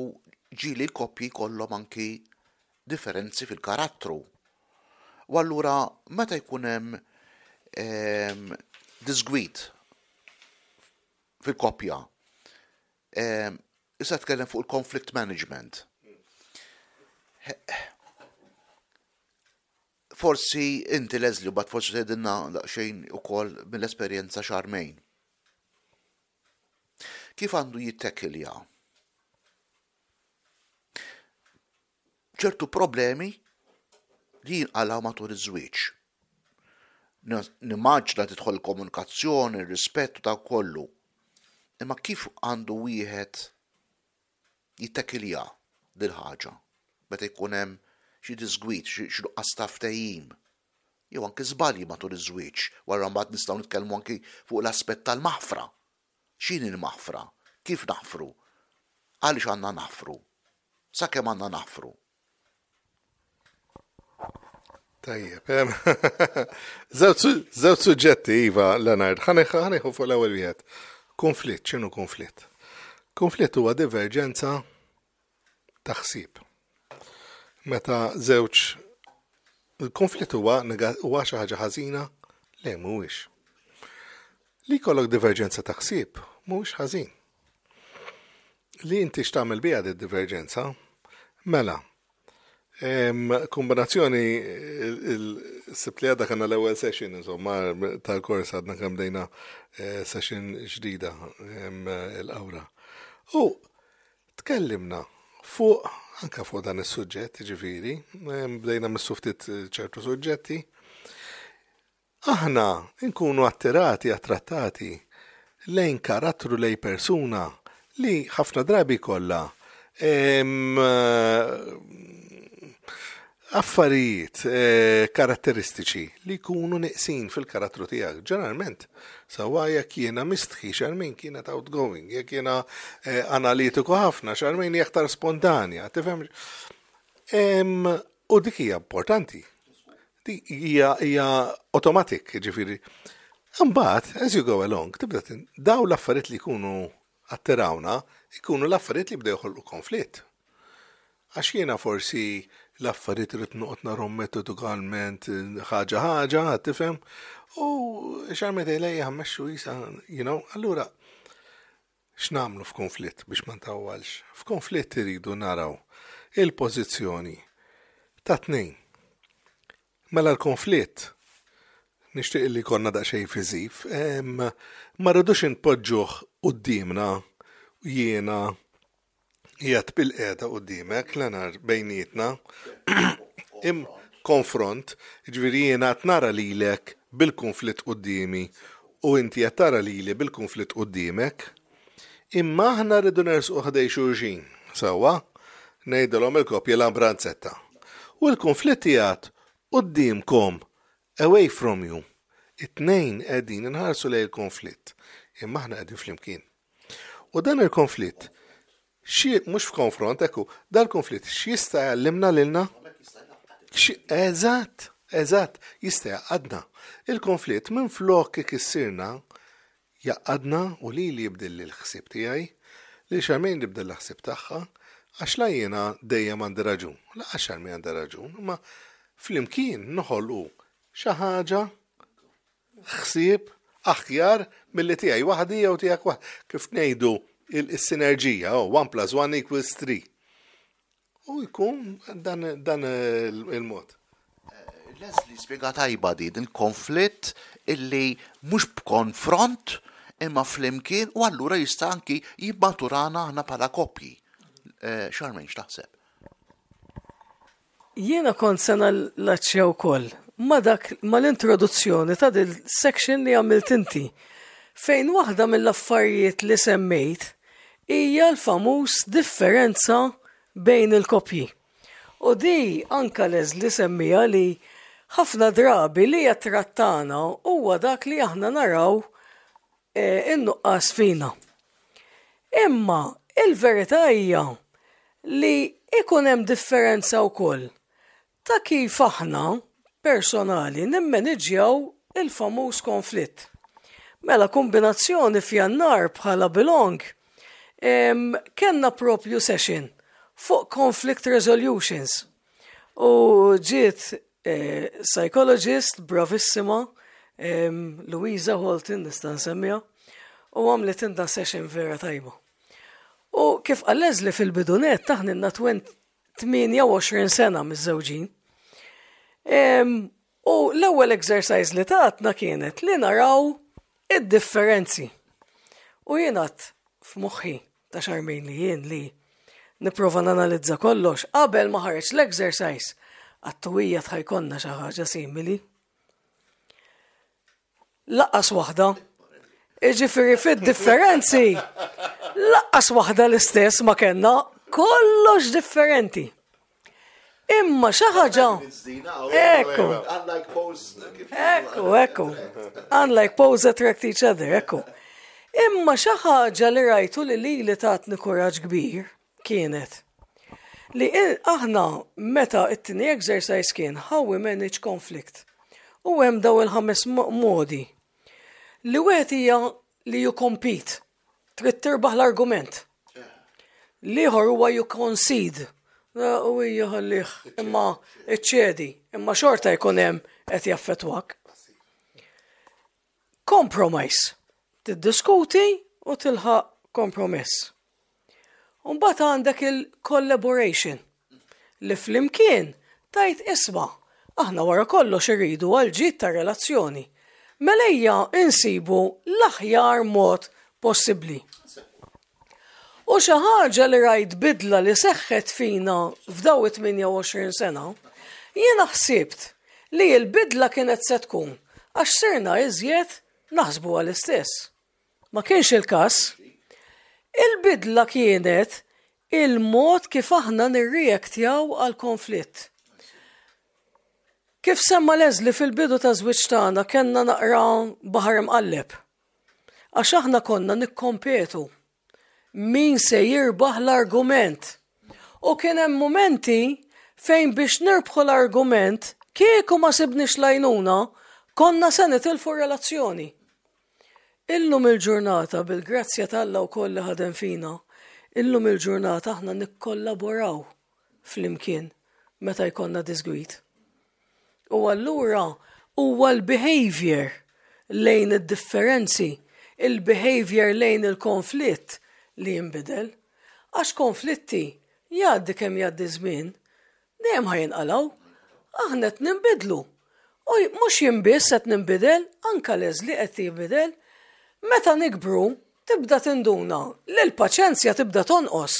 ġieli l-koppji jkollhom anki differenzi fil-karattru. U allura meta jkun hemm disgwid fil-koppja. Issa tkellem fuq il-conflict management. Forsi inti Leslie bat forsi tgħidilna daqsxejn ukoll mill-esperjenza Charmaine. Kif għandu jittekilja? ċertu problemi li jinqalgħu matul iż-żwieġ. Nimmaġna tidħol komunikazzjoni, rispettu ta' kollu. Imma kif għandu wieħed jittakilja dil-ħaġa, meta jkun hemm xi disgwid, xi nuqqas ta' ftehim. Jew anke żbalji matul iż-żwieġ, wara mbagħad nistgħu nitkellmu anki fuq l-aspett tal-maħfra. X'inhi l-maħfra? Kif naħfru? Għaliex għandna naħfru? Sakemm għandna naħfru? Tajjeb, żewġ suġġetti iva Leonard, ħanieħu fuq l-ewwel wieħed. Konflitt, x'inhu konflitt? Konflitt huwa diverġenza ta' ħsieb. Meta żewġ il-konflitt huwa xi ħaġa ħażina le mhuwiex. Li jkollok diverġenza ta' ħsieb mhuwiex ħażin. Li inti x'tagħmel biha din diverġenza mela. Kombinazzjoni il-siplijada kanna l-ewel session, insomma, tal-kors għadna kam dejna session ġdida l-awra. U tkellimna fuq, anka fuq dan il-sujġet, ġifiri, bdejna mis-suftit ċertu suġġetti. Aħna nkunu attirati, attrattati lejn karattru lej persuna li ħafna drabi kolla affarijiet karatteristiċi li jkunu neqsin fil-karattru tiegħek. Ġeneralment, sewwa jekk jiena mistħi, Charmaine kienet outgoing, jekk jiena analitiku ħafna, Charmaine hija aktar spontanja, tifhem? U dik hija importanti. Dik hija automatic, jiġifieri. Imbagħad, as you go along, tibda dawn l-affarijiet li jkunu attirawna, jkunu l-affarijiet li bdew jħolqu konflitt. Għax jiena forsi l-affarijiet irid noqgħod narhom metodikament ħaġa, tifhem? U x'għamel lejja ħammexxu isa, allura x'nagħmlu f'konflitt biex ma ntawwalx. F'konflitt iridu naraw il-pożizzjoni ta' tnejn. Mela l-konflitt nixtieq li jkollna daqsxejn fiżif, ma rridux inpoġġuh quddiemna jiena jgħat bil-qeda qudiemek Leonard bejnietna konfront, ġifieri jiena qed nara lilek bil-kunflitt quddiemi u inti qed tara lili bil-kunflitt quddiemek, imma aħna rridu nersqu ħdej xulxin sewwa ngħidilhom il-koppja l-ambranzetta. U l-kunflitt jgħat quddiemkom away from you. It-tnejn qegħdin inħarsu lejn il-konflitt, imma aħna qegħdin flimkien. U dan il-konflitt xie, mux f'konfront, ekku, dal-konflitt, xie jista' jgħallimna lilna? Eżatt, jista' jaqadna. Il-konflitt minn flok ikissirna jaqadna u li jibdil l-ħsieb tiegħi, li Charmaine jibdil l-ħsieb tagħha, għax la jiena dejjem għandi raġun. Laqgħax Charmaine għandha raġun, imma flimkien noħolqu xi ħaġa ħsieb aħjar milli tiegħi waħdi jew tiegħek waħd. Kif ngħidu il-sinerġija, 1 + 1 = 3. U jkun dan il-mod. Leslie spjega tajba din il-konflitt illi mhux b'konfront imma flimkien u allura jista' anki jibbaturana aħna bħala koppji. Charmaine x'taħseb? Jiena kont se nallaċċja wkoll ma l-introduzzjoni ta' din section li għamilt inti. Fejn waħda mill-affarijiet li semmejt hija l-famuż differenza bejn il-koppji. U di anka Leslie semmija li ħafna drabi li jattrattana huwa dak li aħna naraw in-nuqqas fina. Imma il-verità hija li ikun hemm differenza wkoll ta' kif aħna personali nimmaneġġjaw il-famuż konflitt. Mela kombinazzjoni f'jannar bħala BeLonG, kellna propju session fuq conflict resolutions. U ġiet psychologist bravissima Luisa Golten nista' nsemmija u għamlet inna session vera tajba. U kif qal Leslie fil-bidunet taħninna 28 sena miż-żewġin. U l-ewwel exercise li tagħtna kienet li naraw id-differenzi. U jienat f'moħħi ta' Charmaine li jien li nipprova nanalizza kollox qabel ma ħareġ l-exercise għat-twija tħajkonna xi ħaġa simili. Laqqas waħda, jiġifieri fid-differenzi laqqas waħda l-istess ma kellna kollox differenti. Imma xi ħaġa. Ekku. Unlike pose attract each other, ekku. Imma xi ħaġa li rajtu li tatni kuraġġ kbir kienet li aħna meta it-tieni exercise kien how we manage conflict. U hemm daw il-ħames modi. Li wieħed hija li you compete, trid tirbaħ l-argument. Liħor huwa you concede. U jħallih imma iċċedi, imma xorta jkun hemm qed jaffettwak. Compromise. Tiddiskuti u tilħaq kompromess. Mbagħad għandek il-collaboration li flimkien tajt isma' aħna wara kollox irridu għal ġid tar-relazzjoni. Mela hija insibu l-aħjar mod possibbli. U xi ħaġa li rajt bidla li seħħet fina f'daw 28 sena, jiena ħsibt li l-bidla kienet se tkun għax sirna iżjed naħsbu għall-istess. Ma kienx il-każ. Il-bidla kienet il-mod kif aħna nirreaktjaw għal-konflitt. Kif semma Leslie fil-bidu ta' żwieġ tagħna kellna naqra baħar imqalleb. Għax aħna konna nikkompetu min se jirbaħ l-argument. U kien hemm mumenti fejn biex nirbħu l-argument kieku ma sibniex lajnuna konna se nitilfu relazzjoni. Illum il-ġurnata bil-grazzja tal-Alla u koll li ħadem fina, illum il-ġurnata aħna nikkollaboraw fl-imkien meta jkollna disgwit. U allura huwa l-behavior lejn id-differenzi, il-behavior lejn il-konflitt li jinbidel, għax konflitti jgħaddi kemm jgħaddi żmien, dejjem ħajinqalgħu, aħna qed ninbidlu. U mhux jinbiss qed ninbidel, anke Leslie qed jinbidel. Meta nikbru, tibda tinduna li l-paċenzja tibda tonqos.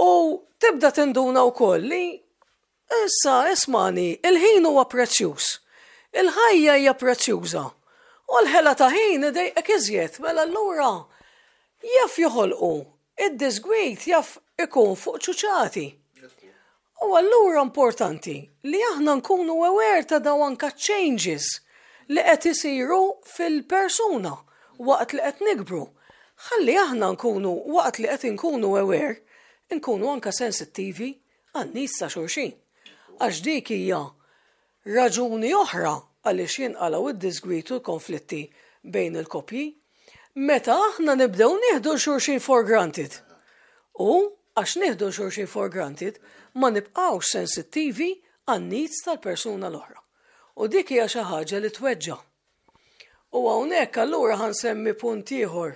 U tibda tinduna wkoll li issa ismani il-ħin huwa prezzjuż. Il-ħajja hija prezzjuża. U l-ħela ta' ħin idejqek iżjed mela allura jaf joħolqu id-disgwit jaf ikun fuq ċuċati. U allura importanti li aħna nkunu aware ta' dawn changes li qed isiru fil-persuna waqt li qed nikbru. Ħalli aħna nkunu waqt li qed inkunu aware, nkunu anke sensittivi għan-nies ta' xulxin. Għax dik hija raġuni oħra għaliex jinqalgħu id-disgwit u l-konflitti bejn il-koppji. Meta aħna nibdew nieħdu xulxin for granted. U għax nieħdu xulxin for granted ma nibqgħux sensittivi għan-nies tal-persuna l-oħra. U dik hija xi ħaġa li tweġġa'. U hawnhekk allura ħansemmi punt ieħor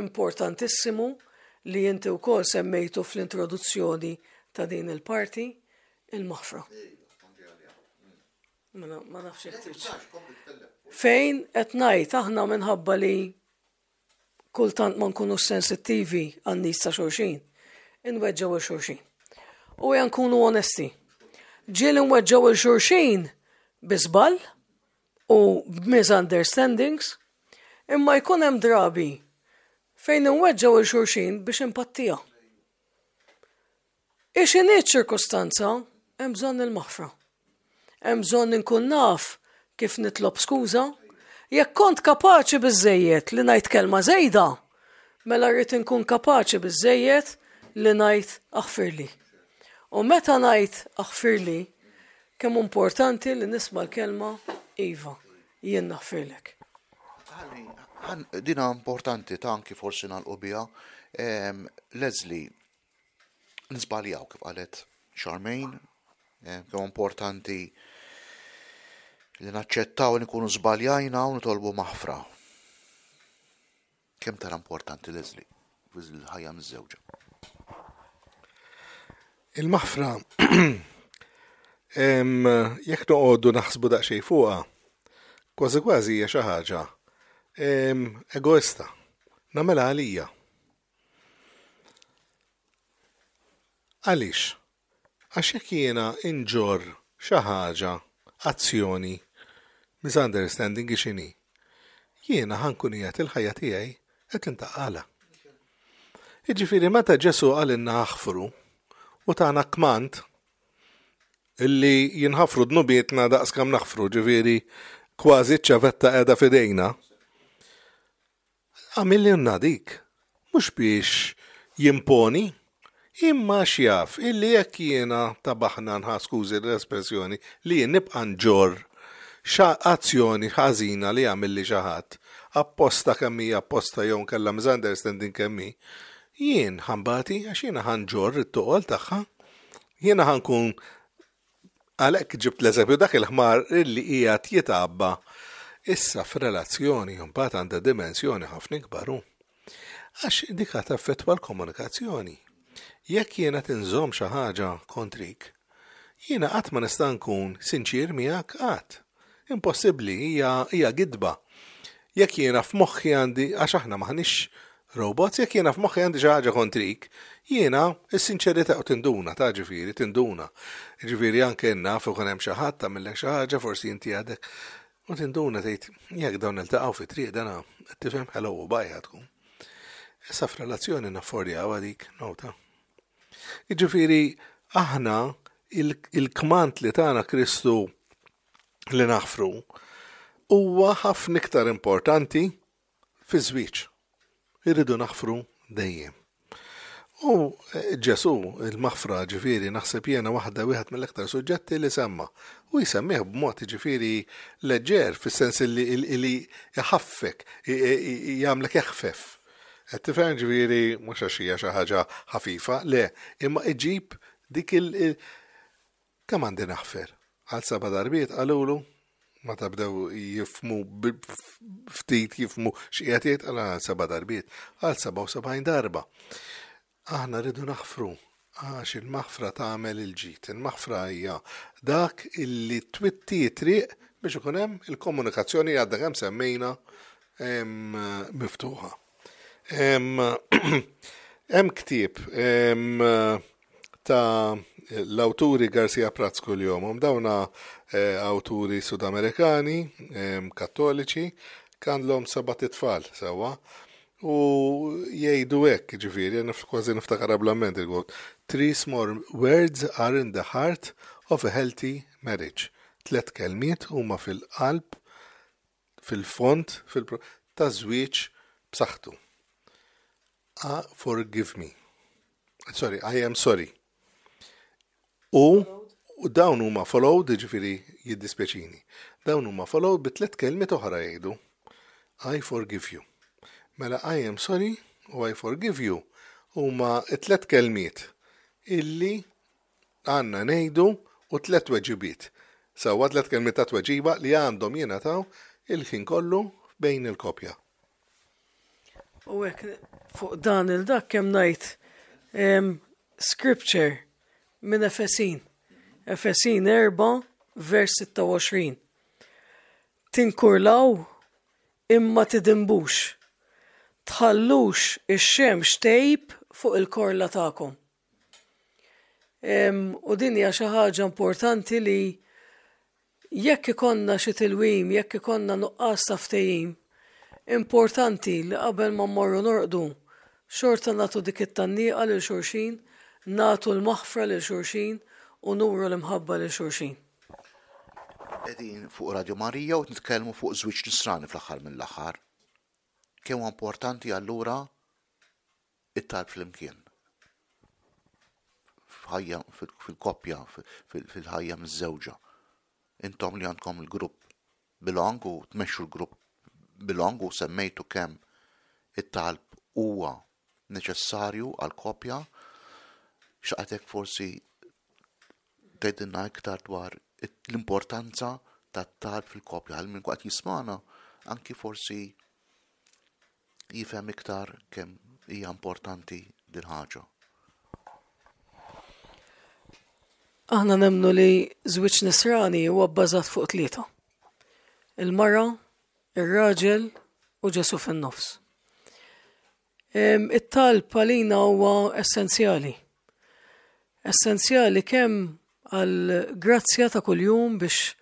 importantissimu li inti wkoll semmejtu fl-introduzzjoni ta' din il-parti, il-maħfra. Ma nafx hekk tgħid. Fejn qed ngħid aħna minħabba li kultant ma nkunux sensittivi għan-nies ta' xulxin, inweġġgħu il-xulxin. U hija nkunu onesti. Ġieli nweġġgħu il-xulxin bizball u misunderstandings, imma jkun hemm drabi fejn inweġġgħu il-xulxin biex impattija. Ix'inhi ċ-ċirkustanza hemm bżonn il-maħfra. Hemm bżonn inkun naf kif nitlob skuża, jekk kont kapaċi biżżejjed li ngħid kelma żejda, mela rrid inkun kapaċi biżżejjed li ngħid aħfirli. U meta ngħid aħfirli, kemm importanti li nisma' l-kelma Iva, jien naħfirlek. Dina importanti ta' anki forsi nagħlqu biha. Leslie, nisbaljaw kif qalet Charmaine, kemm importanti li naċċettaw li nkunu żbaljajna u nitolbu maħfra. Kemm tara importanti Leslie fil-ħajja miż-żewġa. Il-maħfra jekk noqogħdu naħsbu daqsxejn fuqha, kważi kważi hija xi ħaġa egoista, nagħmilha għalija. Għaliex? Għax jekk jiena inġorr xi ħaġa, azzjoni, misunderstanding x'inhi, jiena ħankun hija il-ħajja tiegħi qed intaqalha. Jiġifieri meta Ġesu qalilna aħfru u tagħna kmand illi jinħafru dnubietna daqs kam naħfru, ġifieri kważi ċavetta qiegħda f'idejna. Għamilna dik, mhux biex jimponi, imma xjaf illi jekk jiena tabaħna nħaskużi l-espressjoni li nibqa' nġorr xa azzjoni ħażina li għamilli xi ħadd apposta kemm hi apposta jew kellha misunderstanding kemm hi, jien ħambati għax jiena ħanġorr it-toqol tagħha, jiena ħankun għalhekk ġibt l-eżempju dak il-ħmar illi qiegħed jitgħabba. Issa f'relazzjoni imbagħad għandha dimensjoni ħafna ikbar hu. Għax dik taffettwa l-komunikazzjoni. Jekk jiena tinżomm xi ħaġa kontrik, jiena qatt ma nista' nkun sinċir miegħek qatt. Impossibbli hija gidba. Jekk jiena f'moħħi għandi għax aħna maħniex robots, jekk jiena f'moħħi għandi xi ħaġa kontrik, jiena s-sinċerità u tinduna ta' ġifieri tinduna. Ġifieri anke naf ikun hemm xi ħadd tagħmilek xi ħaġa forsi inti għadek. U tinduna tgħid, jekk dawn iltaqgħu fi triq dana tifhem ħelgħu u bajja tkun. Issa f'relazzjoni naffordjaw dik nota. Jiġifieri aħna il-kmant li tagħna Kristu li naħfru huwa ħafna iktar importanti fiż-żwieġ. Irridu naħfru dejjem. U Ġesu il-maħfra ġifieri naħseb jiena waħda wieħed mill-aktar suġġetti li semma. U jisemmih b'mod ġifieri leġġer fis-sens li jħaffek, jagħmlek eħfef. Qed tifhem ġifieri mhux għax hija xi ħaġa ħafifa, le, imma iġib dik il- kemm għandi naħfer. Għal seba' darbiet qalulu ma tabdew jifmu ftit jifmu xi qed jgħid għal seba' darbiet, għal 77 darba. Aħna rridu naħfru, għax il-maħfra tagħmel il-ġid, il-maħfra hija dak illi twitti triq biex ikun hemm il-komunikazzjoni għadha kemm semmejna miftuħa. Hemm ktieb ta' l-awturi García Pratzko l-jomhom dawna awturi Sudamerikani, Kattoliċi, kellhom 7 tfal sewwa. U jgħidu hekk ġifieri kważi niftakar ablament il-quote. 3 small words are in the heart of a healthy marriage. 3 kelmiet huma fil-qalb, fil-font, ta' żwieġ b'saħħtu. Forgive me. Sorry, I am sorry. U dawn huma followed ġifieri jiddispjaċini. Dawn huma followed bi 3 kelmiet oħra jgħidu. I forgive you. Mela, I am sorry u I forgive you huma 3 kelmiet illi għandna ngħidu u 3 weġibiet. Sewwa 3 kelmiet ta' tweġiba li għandhom jingħataw il-ħin kollu bejn il-kopja. U hekk fuq dan il-dak kemm ngħid scripture minn Efesin. Efesin 4 vers 26. Tinkurlaw imma tidimbux. Tħallux ix-xemx tgħib fuq il-korla tagħkom. U din hija xi ħaġa importanti li jekk ikollna xi tilwim, jekk ikollna nuqqas ta' ftehim, importanti li qabel ma mmorru norqdu xorta nagħtu dik it-tannija lil xulxin, nagħtu l-maħfra lil xulxin u nuru l-imħabba lil xulxin. Qegħdin fuq Radju Marija u nitkellmu fuq żwieġ nisrani fl-aħħar mill-aħħar. Kemm importanti allura it-talb flimkien. F'ħajja fil-koppja, fil-ħajja miż-żewġa. Intom li għandkom il-grupp BeLonG u tmexxu l-grupp BeLonG u semmejtu kemm it-talb huwa neċessarju għall-koppja x'qatek forsi tgħidilna iktar dwar l-importanza tat-talb fil-koppja għal min waqt jismana anki forsi jifhem iktar kemm hija importanti din ħaġa. Aħna nemmnu li żwieġ nisrani huwa bbażat fuq 3. Il-mara, ir-raġel u Ġesu fin-nofs. It-talb għalina huwa essenzjali. Essenzjali kemm għall-grazzja ta' kuljum biex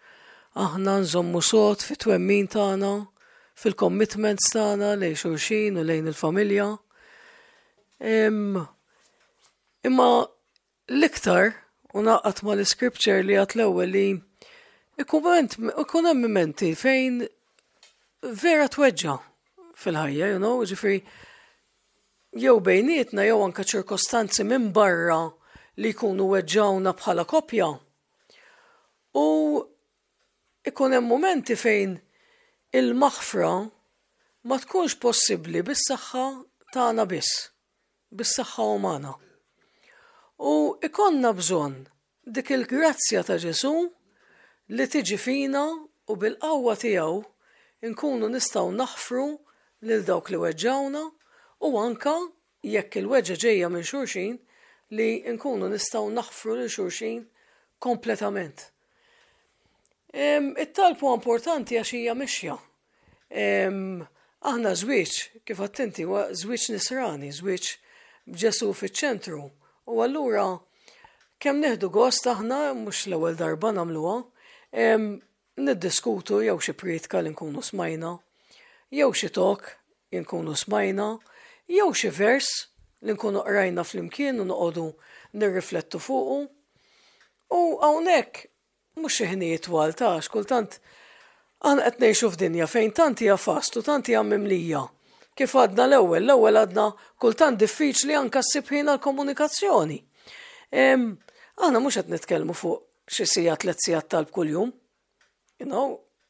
aħna nżommu sod fit-twemmin tagħna fil-commitments tagħna lejn xulxin u lejn il-familja. Imma l-iktar u naqgħat mal-iscripture li għat l-ewwel li ikun hemm mimenti fejn vera tweġġa' fil-ħajja, ġifieri jew bejnietna jew anke ċirkostanzi minn barra li jkunu weġġawna bħala koppja. U ikun hemm mumenti fejn il-maħfra ma tkunx possibbli bis-saħħa tagħna biss, bis-saħħa umana. U ikonna bżonn dik il-grazzja ta' Ġesu li tiġi fina u bil-qawwa tiegħu inkunu nistgħu naħfru lil dawk li weġġawna u anke jekk il-weġġa ġejja minn xulxin li nkunu nistgħu naħfru lil xulxin kompletament. It-talb huwa importanti għax hija mixja. Aħna żwieġ kif qatt inti huwa żwieġ nisrani, żwieġ b'Ġesu fiċ-ċentru. U allura kemm neħdu gost aħna mhux l-ewwel darba nagħmluha, niddiskutu jew xi prietka li nkunu smajna, jew xi tok li nkunu smajna, jew xi vers li nkunu qrajna flimkien u noqogħdu nirriflettu fuqu. U hawnhekk mhux xi ħinijiet twal tax kultant aħna qed ngħixu f'dinja fejn tant hija fast u tant hija mimlija. Kif għadna l-ewwel għadna kultant diffiċli anke ssib ħin għall-komunikazzjoni. Aħna mhux qed nitkellmu fuq xi sija 3 sijat talb kuljum.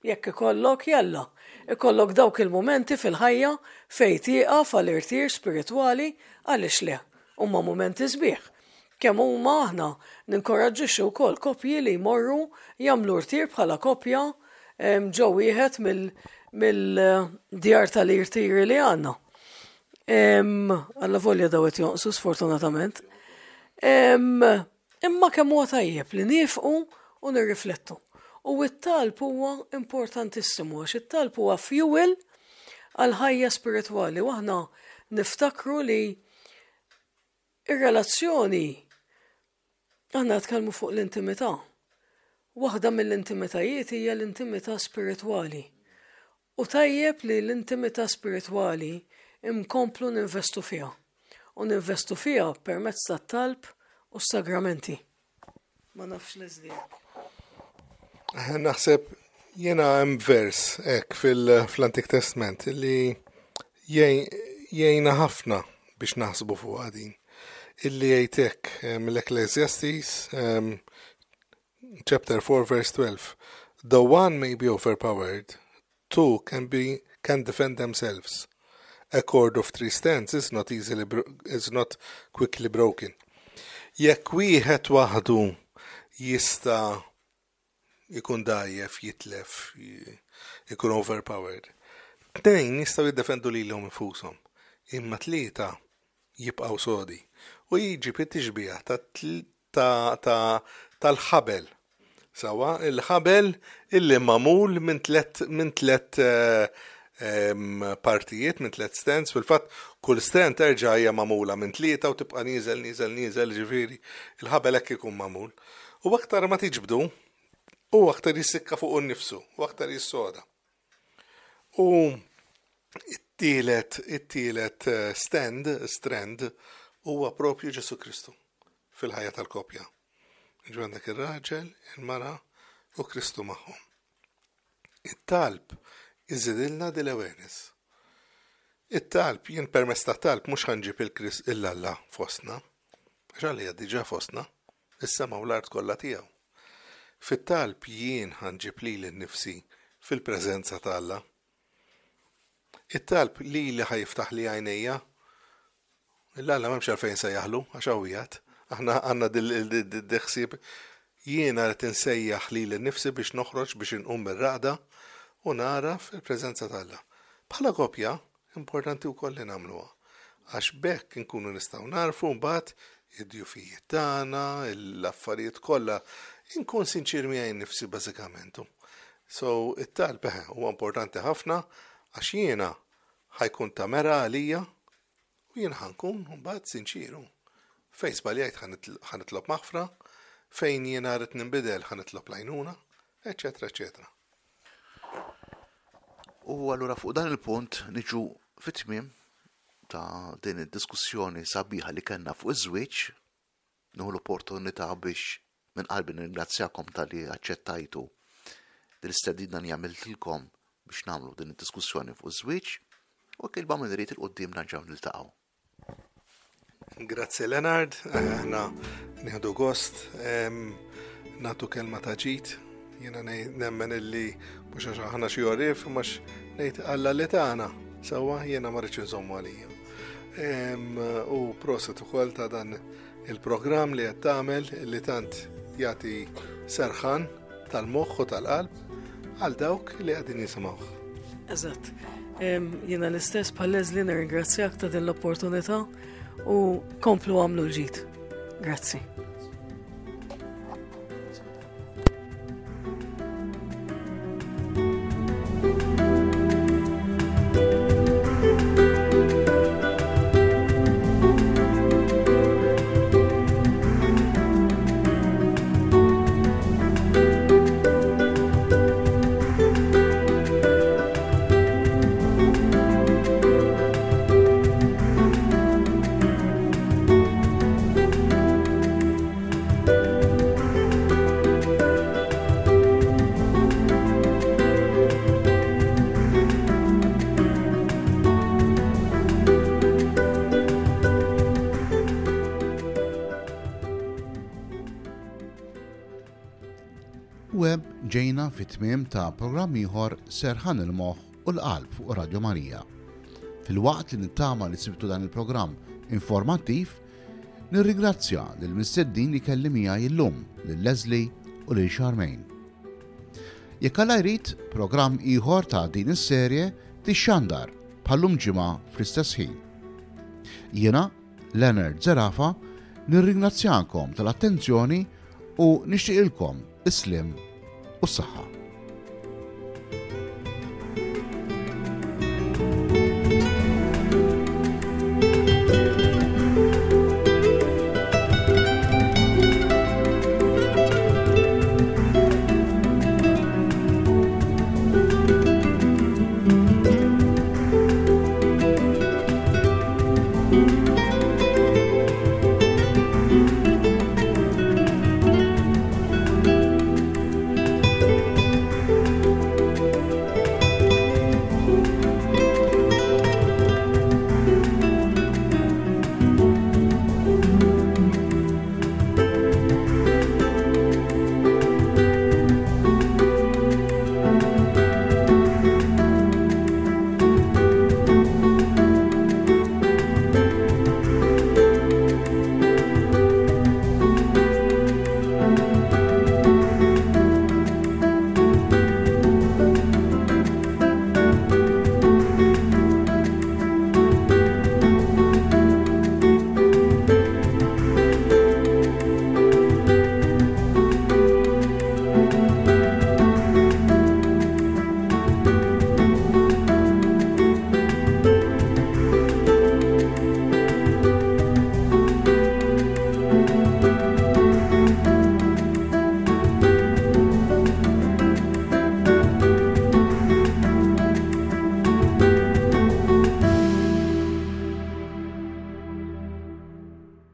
Jekk ikollok jalla, ikollok dawk il-mumenti fil-ħajja fejn tieqaf għall-irtier spiritwali għaliex le huma mumenti sbieħ. Kemm huma aħna ninkoraġġixxu wkoll koppji li jmorru jagħmlu rtier bħala koppja ġew wieħed mill-djar tal-irtiri li għanna. Alla volja dawet jonqsu sfortunatament. Imma kemm huwa tajjeb li nifqu u nirriflettu. U it-talb huwa importantissimu għax it-talb huwa fuel għal ħajja spiritwali u aħna niftakru li ir-relazzjoni aħna tkellmu fuq l-intimità. Waħda mill-intimitajiet hija l-intimità spiritwali. U tajjeb li l-intimità spiritwali imkomplu ninvestu fiha. U ninvestu fiha permezz tat-talb u s-sagramenti. Ma nafx Leslie. Naħseb jiena hemm vers hekk fl-Antik Testament li jgħinna ħafna biex naħsbu fuqha din. Illi jgħid hekk mill-Ecclesiastes chapter 4 verse 12. The one may be overpowered, two can defend themselves. A cord of 3 strands is not quickly broken. Jekk wieħed waħdu jista' jkun dajjef, jitlef, jkun overpowered. 2 jistgħu jiddefendu lilhom infushom, imma 3 jibqgħu sodi. U jiġi bit-tixbih tal-ħabel. Sawa, il-ħabel illi magħmul minn 3 partijiet, minn 3 stands, fil-fatt kull stand terġa' hija magħmula minn 3 u tibqa' nieżel, ġifieri il-ħabel hekk ikun magħmul. U aktar ma tiġbdu, u aktar jissikka fuq innifsu, u aktar jissoda. U it-tielet strand huwa propju Ġesu Kristu fil-ħajja tal-koppja. Ġwandak il-raġel, il-mara u Kristu magħhom. It-talb iżidilna dil-awareness. It-talb jien permess ta' talb mhux ħanġib il-Krist illa fostna, ġalli hija diġà fostna, is-sema u l-art kollha tiegħu. Fit-talb jien ħanġib lili nnifsi fil-preżenza ta' Alla. It-talb lili ħajftaħ li għajnejja, l-Alla m'hemmx għalfejn se jaħlu għax hawnhekk. Aħna għandna dil-ħsieb jiena qed insejjaħ lili nnifsi biex noħroġ biex inqum bir-raqda u nara fil-preżenza tagħha. Bħala koppja importanti wkoll li nagħmluha għax bekk inkunu nistgħu narfu mbagħad id-djufijiet tagħna, l-affarijiet kollha inkun sinċir miegħi nnifsi bażikament. So it-talb huwa importanti ħafna għax jiena ħajkun ta' mera għalija u jien ħankun mbagħad sinċieru. Fejn żbaljajt ħanitlob maħfra, fejn jien rid ninbidel ħanitlob lajnuna, eċetera, eċetera. U allura fuq dan il-punt niġu fit-tmiem ta' din id-diskussjoni sabiħa li kellna fuq iż-żwieġ, nieħu l-opportunità biex minn qalbi nirringrazzjakom tal-li aċċettajtu din l-istedina li għamiltilkom biex nagħmlu din id-diskussjoni fuq iż-żwieġ u kelba minn irid il-quddiem nerġgħu niltaqgħu. Grazie Leonard, aħna nieħdu gost, nagħtu kelma ta' ġid, jiena nemmen illi mhux għax aħna xi jogħrif mhux ngħid alla li tagħna, sewwa jiena ma rridx inżommu għalija. U proset ukoll ta' dan il-programm li qed tagħmel li tant jagħti serħan tal-moħħ u tal-qalb għal dawk li qegħdin jisimgħuh. Eżatt. Jiena l-istess bħal Leslie nirringrazzjak ta' din l-opportunità u komplu għamlu l-ġid. Grazzi. Ġejna fit-tmiem ta' programm ieħor Serħan il-moħħ u l-qalb fuq Radju Marija. Fil-waqt li nittama li sibtu dan il-programm informattiv, nirringrazzja lil mistiednin li kelli miegħi llum, lil Leslie u lil Charmaine. Jekk Alla jrid programm ieħor ta' din is-serje tixxandar bħallum ġimgħa fl-istess ħin. Jiena, Leonard Zerafa, nirringrazzjakom tal-attenzjoni u nixtieqilkom islim. والصحة